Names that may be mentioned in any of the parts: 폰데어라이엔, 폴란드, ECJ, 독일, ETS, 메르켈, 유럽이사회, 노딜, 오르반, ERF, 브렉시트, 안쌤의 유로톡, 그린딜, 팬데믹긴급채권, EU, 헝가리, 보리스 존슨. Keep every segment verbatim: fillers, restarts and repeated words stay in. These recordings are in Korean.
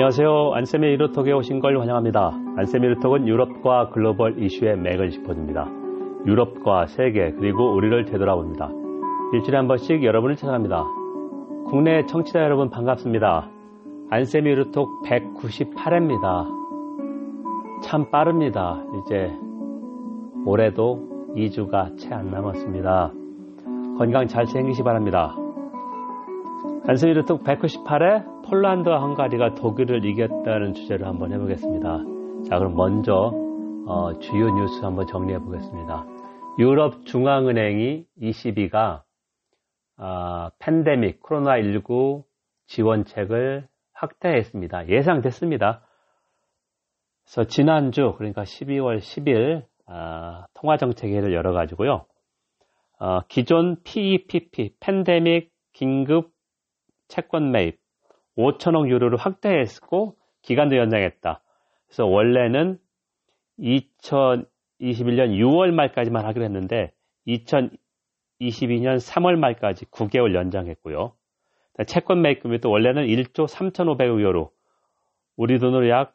안녕하세요. 안쌤의 유로톡에 오신 걸 환영합니다. 안쌤의 유로톡은 유럽과 글로벌 이슈의 맥을 짚어줍니다. 유럽과 세계 그리고 우리를 되돌아봅니다. 일주일에 한 번씩 여러분을 찾아갑니다. 국내 청취자 여러분 반갑습니다. 안쌤의 유로톡 백구십팔 회입니다. 참 빠릅니다. 이제 올해도 이 주가 채 안 남았습니다. 건강 잘 챙기시기 바랍니다. 안쌤의 유로톡 백구십팔 회 폴란드와 헝가리가 독일을 이겼다는 주제로 한번 해보겠습니다. 자, 그럼 먼저 어, 주요 뉴스 한번 정리해 보겠습니다. 유럽 중앙은행이 이씨비가 아, 팬데믹 코로나십구 지원책을 확대했습니다. 예상됐습니다. 그래서 지난주 그러니까 십이월 십일 아, 통화정책회의를 열어가지고요. 아, 기존 피이피피 팬데믹 긴급 채권 매입 오천억 유로를 확대했고 기간도 연장했다. 그래서 원래는 이천이십일년 유월 말까지만 하기로 했는데 이천이십이년 삼월 말까지 구 개월 연장했고요. 채권 매입금이 또 원래는 일조 삼천오백억 유로, 우리 돈으로 약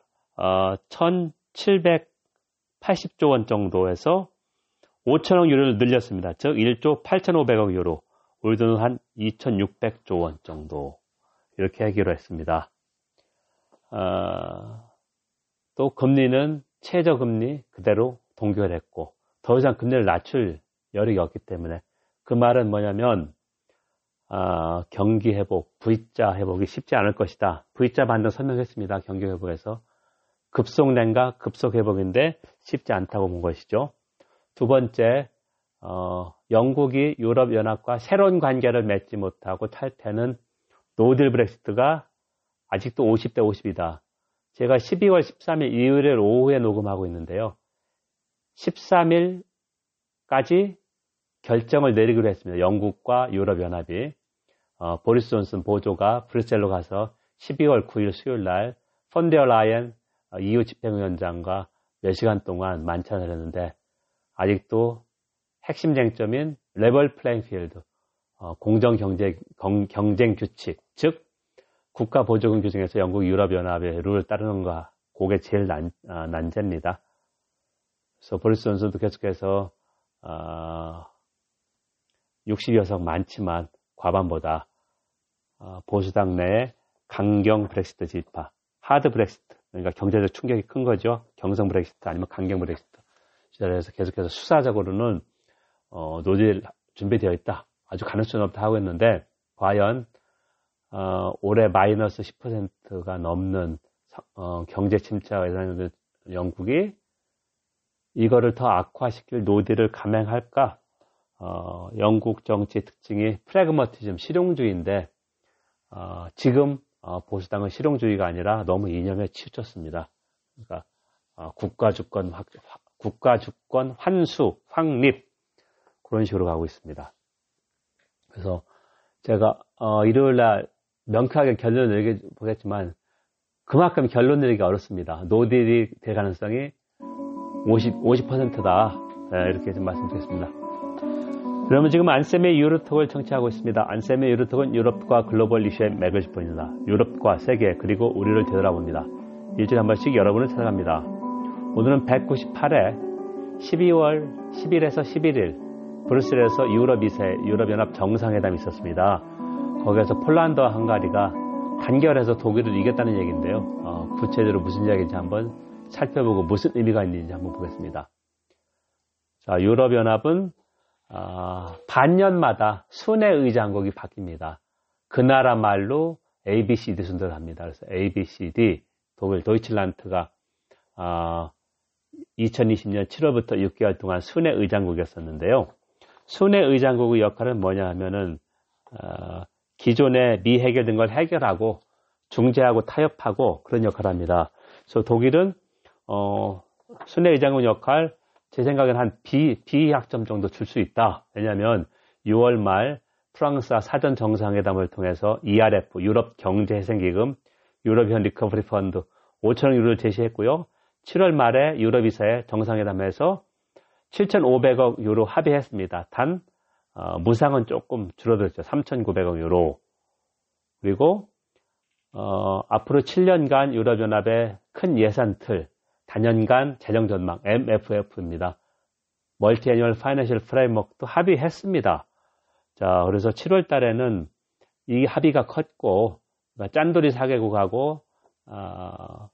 천칠백팔십조 원 정도에서 오천억 유로를 늘렸습니다. 즉 일조 팔천오백억 유로, 우리 돈은 한 이천육백조 원 정도. 이렇게 하기로 했습니다. 어, 또 금리는 최저금리 그대로 동결했고 더 이상 금리를 낮출 여력이 없기 때문에 그 말은 뭐냐면 어, 경기 회복, V자 회복이 쉽지 않을 것이다. V자 반등 설명했습니다. 경기 회복에서 급속 냉각, 급속 회복인데 쉽지 않다고 본 것이죠. 두 번째, 어, 영국이 유럽연합과 새로운 관계를 맺지 못하고 탈퇴는 노딜 브렉시트가 아직도 오십 대 오십이다. 제가 십이월 십삼일 일요일 오후에 녹음하고 있는데요. 십삼일까지 결정을 내리기로 했습니다. 영국과 유럽연합이. 어, 보리스 존슨 보조가 브뤼셀로 가서 십이월 구일 수요일 날 폰데어라이엔 이유 집행위원장과 몇 시간 동안 만찬을 했는데 아직도 핵심 쟁점인 레벌 플레잉 필드, 어, 공정경쟁 경쟁 규칙, 즉 국가보조금 규정에서 영국 유럽연합의 룰을 따르는 거, 그게 제일 난, 아, 난제입니다. 그래서 보리스 존슨도 계속해서 어, 육십여석 많지만 과반보다 어, 보수당 내의 강경 브렉시트 지파, 하드 브렉시트, 그러니까 경제적 충격이 큰 거죠. 경성 브렉시트 아니면 강경 브렉시트. 그래서 계속해서 수사적으로는 어, 노딜 준비되어 있다. 아주 가능성이 없다 하고 있는데 과연 어, 올해 마이너스 십 퍼센트가 넘는 어, 경제 침체가 예상되는 영국이 이거를 더 악화시킬 노딜을 감행할까? 어, 영국 정치의 특징이 프래그머티즘, 실용주의인데 어, 지금 어, 보수당은 실용주의가 아니라 너무 이념에 치우쳤습니다. 그러니까 어, 국가주권 확, 국가주권 환수, 확립 그런 식으로 가고 있습니다. 그래서 제가 어, 일요일날 명확하게 결론을 내리게 보겠지만 그만큼 결론 내리기가 어렵습니다. 노딜이 될 가능성이 오십, 오십 퍼센트다. 네, 이렇게 좀 말씀드리겠습니다. 그러면 지금 안쌤의 유로톡을 청취하고 있습니다. 안쌤의 유로톡은 유럽과 글로벌 이슈의 맥을 짚어줍니다. 유럽과 세계 그리고 우리를 되돌아봅니다. 일주일에 한 번씩 여러분을 찾아갑니다. 오늘은 백구십팔 회 십이월 십일에서 십일일 브뤼셀에서 유럽이사회, 유럽연합 정상회담이 있었습니다. 거기에서 폴란드와 헝가리가 단결해서 독일을 이겼다는 얘기인데요. 어, 구체적으로 무슨 이야기인지 한번 살펴보고 무슨 의미가 있는지 한번 보겠습니다. 자, 유럽연합은 어, 반년마다 순회 의장국이 바뀝니다. 그 나라 말로 에이비씨디 순서를 합니다. 그래서 에이비씨디, 독일, 도이칠란트가 어, 이천이십년 칠월부터 육개월 동안 순회 의장국이었었는데요. 순회 의장국의 역할은 뭐냐 하면은 어, 기존에 미해결된 걸 해결하고 중재하고 타협하고 그런 역할을 합니다. 그래서 독일은 어, 순회 의장국 역할 제 생각에는 한 B, B학점 정도 줄 수 있다. 왜냐하면 유월 말 프랑스와 사전 정상회담을 통해서 이알에프 유럽 경제 회생기금, 유럽현 리커버리 펀드 오천억 유로를 제시했고요. 칠월 말에 유럽이사회 정상회담에서 칠천오백억 유로 합의했습니다. 단 어, 무상은 조금 줄어들었죠. 삼천구백억 유로. 그리고 어, 앞으로 칠 년간 유럽연합의 큰 예산 틀, 단연간 재정 전망, 엠에프에프입니다. 멀티 애니얼 파이낸셜 프레임워크도 합의했습니다. 자, 그래서 칠월 달에는 이 합의가 컸고, 그러니까 짠돌이 사 개국하고, 어,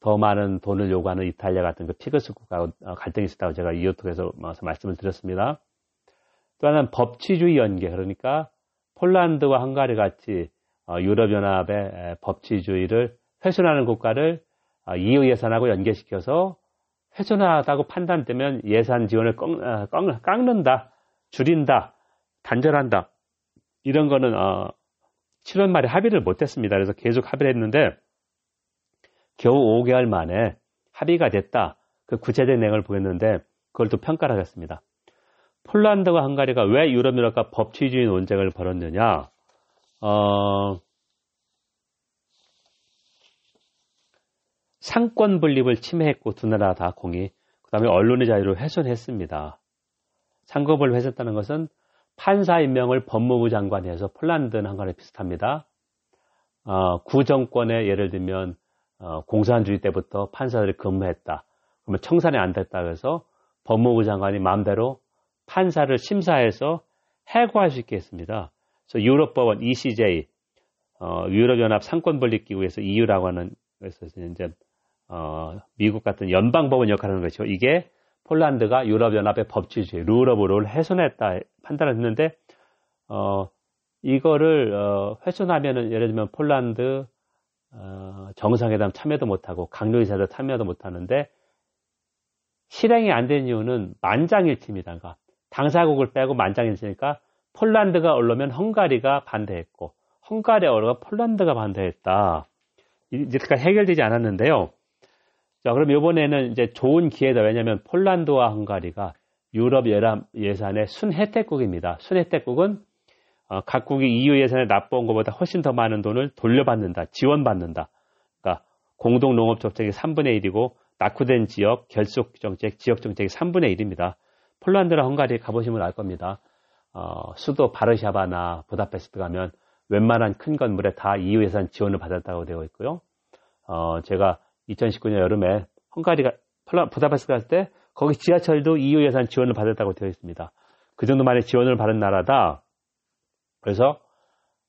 더 많은 돈을 요구하는 이탈리아 같은 그 피그스국하고 갈등이 있었다고 제가 이오톡에서 말씀을 드렸습니다. 또 하나는 법치주의 연계, 그러니까 폴란드와 헝가리 같이 유럽연합의 법치주의를 훼손하는 국가를 이유 예산하고 연계시켜서 훼손하다고 판단되면 예산 지원을 깎는다, 줄인다, 단절한다. 이런 거는 칠월 말에 합의를 못했습니다. 그래서 계속 합의를 했는데 겨우 오 개월 만에 합의가 됐다. 그 구체적인 내용을 보였는데 그걸 또 평가를 하겠습니다. 폴란드와 헝가리가 왜 유럽연합과 법치주의 논쟁을 벌였느냐. 어, 상권 분립을 침해했고 두 나라 다 공이, 그 다음에 언론의 자유를 훼손했습니다. 상권 분립을 훼손했다는 것은 판사 임명을 법무부 장관이 해서 폴란드는 헝가리 비슷합니다. 어, 구정권에 예를 들면 어, 공산주의 때부터 판사들이 근무했다. 그러면 청산이 안 됐다 그래서 법무부 장관이 마음대로 판사를 심사해서 해고할 수 있게 했습니다. 그래서 유럽법원 이씨제이, 어, 유럽연합 상권분립기구에서 이유라고 하는, 그래서 이제 어, 미국 같은 연방법원 역할을 하는 것이죠. 이게 폴란드가 유럽연합의 법치주의, 룰 오브 롤을 훼손했다 판단을 했는데, 어, 이거를 어, 훼손하면은 예를 들면 폴란드 어, 정상회담 참여도 못하고 강요이사도 참여도 못하는데 실행이 안 된 이유는 만장일치입니다. 그러니까 당사국을 빼고 만장일치니까 폴란드가 올라오면 헝가리가 반대했고 헝가리가 올라오면 폴란드가 반대했다. 이제까지 해결되지 않았는데요. 자, 그럼 이번에는 이제 좋은 기회다. 왜냐하면 폴란드와 헝가리가 유럽연합 예산의 순혜택국입니다. 순혜택국은 어, 각국이 이유 예산에 납부한 것보다 훨씬 더 많은 돈을 돌려받는다, 지원받는다. 그러니까 공동농업정책이 삼분의 일이고 낙후된 지역, 결속정책, 지역정책이 삼분의 일입니다. 폴란드랑 헝가리 가보시면 알 겁니다. 어, 수도 바르샤바나 부다페스트 가면 웬만한 큰 건물에 다 이유 예산 지원을 받았다고 되어 있고요. 어, 제가 이천십구 년 여름에 헝가리가 부다페스트 갈 때 거기 지하철도 이유 예산 지원을 받았다고 되어 있습니다. 그 정도만의 지원을 받은 나라다. 그래서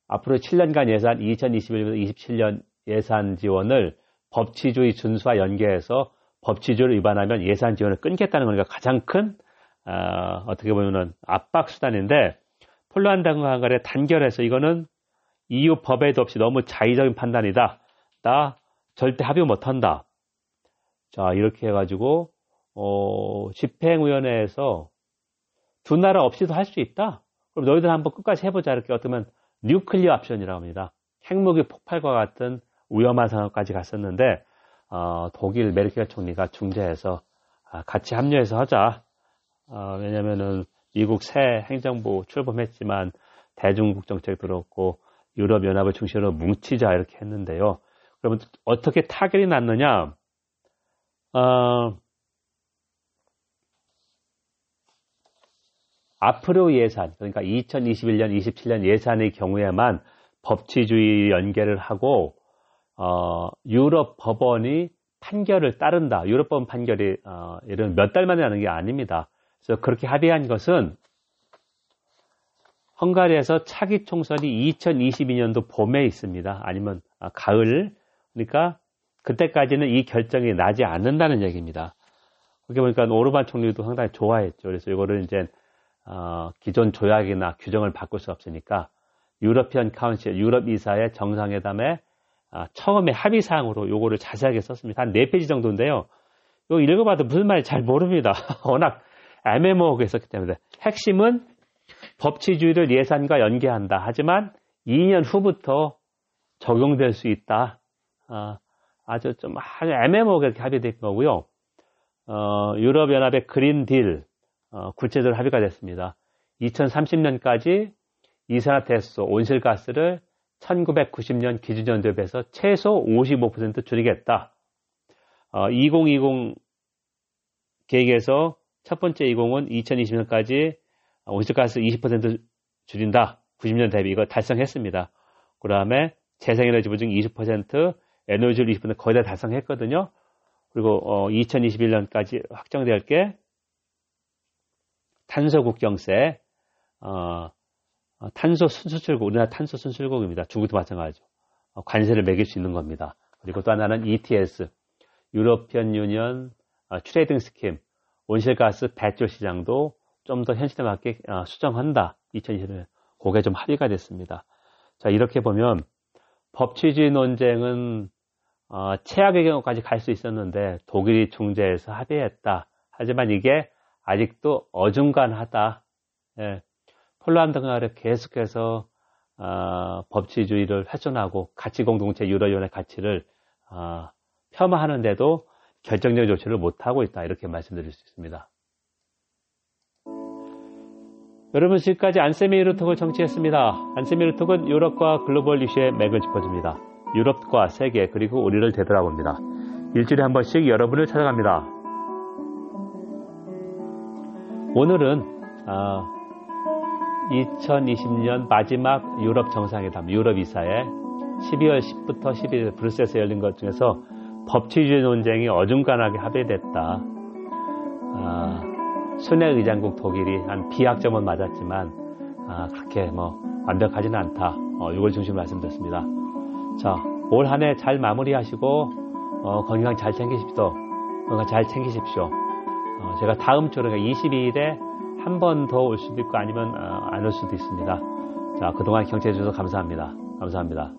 앞으로 칠 년간 예산, 이천이십일 년 이십칠 년 예산 지원을 법치주의 준수와 연계해서 법치주의를 위반하면 예산 지원을 끊겠다는 거니까 가장 큰 어, 어떻게 보면 압박 수단인데, 폴란드와 헝가리의 단결해서 이거는 이유 법에도 없이 너무 자의적인 판단이다. 나 절대 합의 못한다. 자, 이렇게 해가지고 어, 집행위원회에서 두 나라 없이도 할 수 있다. 그럼 너희들 한번 끝까지 해보자. 이렇게 어떻게 보면 뉴클리어 옵션이라고 합니다. 핵무기 폭발과 같은 위험한 상황까지 갔었는데 어, 독일 메르켈 총리가 중재해서 아, 같이 합류해서 하자. 어, 왜냐면은 미국 새 행정부 출범했지만 대중국 정책 들었고 유럽연합을 중심으로 뭉치자 이렇게 했는데요. 그러면 어떻게 타결이 났느냐. 어, 앞으로 예산, 그러니까 이천이십일 년 이십칠 년 예산의 경우에만 법치주의 연계를 하고 어, 유럽 법원이 판결을 따른다. 유럽 법원 판결이 어, 이런 몇 달 만에 나는 게 아닙니다. 그래서 그렇게 합의한 것은 헝가리에서 차기 총선이 이천이십이 년도 봄에 있습니다. 아니면 아, 가을. 그러니까 그때까지는 이 결정이 나지 않는다는 얘기입니다. 그렇게 보니까 오르반 총리도 상당히 좋아했죠. 그래서 이거를 이제 어, 기존 조약이나 규정을 바꿀 수 없으니까 유러피언 카운실, 유럽이사회 정상회담에 아, 처음에 합의사항으로 요거를 자세하게 썼습니다. 한 네 페이지 정도인데요. 이거 읽어봐도 무슨 말인지 잘 모릅니다. 워낙 애매모호하게 썼기 때문에. 핵심은 법치주의를 예산과 연계한다. 하지만 이 년 후부터 적용될 수 있다. 아, 아주 좀 아주 애매모호하게 이렇게 합의된 거고요. 어, 유럽연합의 그린딜, 어, 구체적으로 합의가 됐습니다. 이천삼십 년까지 이산화탄소, 온실가스를 천구백구십 년 기준년 대비해서 최소 오십오 퍼센트 줄이겠다. 어, 이천이십 계획에서 첫 번째 이십은 이천이십 년까지 온실가스 이십 퍼센트 줄인다. 구십 년 대비 이거 달성했습니다. 그 다음에 재생에너지 비중 이십 퍼센트, 에너지율 이십 퍼센트 거의 다 달성했거든요. 그리고 어, 이천이십일 년까지 확정될 게 탄소 국경세, 어, 탄소 순수출국, 우리나라 탄소 순수출국입니다. 중국도 마찬가지죠. 어, 관세를 매길 수 있는 겁니다. 그리고 또 하나는 이티에스, 유러피언 유니언 어, 트레이딩 스킴, 온실가스 배출 시장도 좀 더 현실에 맞게 어, 수정한다. 이천이십 년 그게 좀 합의가 됐습니다. 자, 이렇게 보면 법치주의 논쟁은 어, 최악의 경우까지 갈 수 있었는데 독일이 중재해서 합의했다. 하지만 이게 아직도 어중간하다. 예, 폴란드가 계속해서 어, 법치주의를 훼손하고 가치공동체 유럽연합 가치를 어, 폄하하는데도 결정적 조치를 못하고 있다. 이렇게 말씀드릴 수 있습니다. 여러분, 지금까지 안쌤의 유로톡을 청취했습니다. 안쌤의 유로톡은 유럽과 글로벌 이슈의 맥을 짚어줍니다. 유럽과 세계 그리고 우리를 되돌아봅니다. 일주일에 한 번씩 여러분을 찾아갑니다. 오늘은 어, 이천이십 년 마지막 유럽 정상회담 유럽이사회 십이월 십부터 십이일 브뤼셀에서 열린 것 중에서 법치주의 논쟁이 어중간하게 합의됐다. 아, 순회 의장국 독일이 한 비약점은 맞았지만 아, 그렇게 뭐 완벽하지는 않다. 어, 이걸 중심으로 말씀드렸습니다. 자, 올 한 해 잘 마무리하시고 어, 건강 잘 챙기십시오. 건강 잘 챙기십시오. 어, 제가 다음 주로 이십이일에 한 번 더 올 수도 있고 아니면 어, 안 올 수도 있습니다. 자, 그동안 경청해 주셔서 감사합니다. 감사합니다.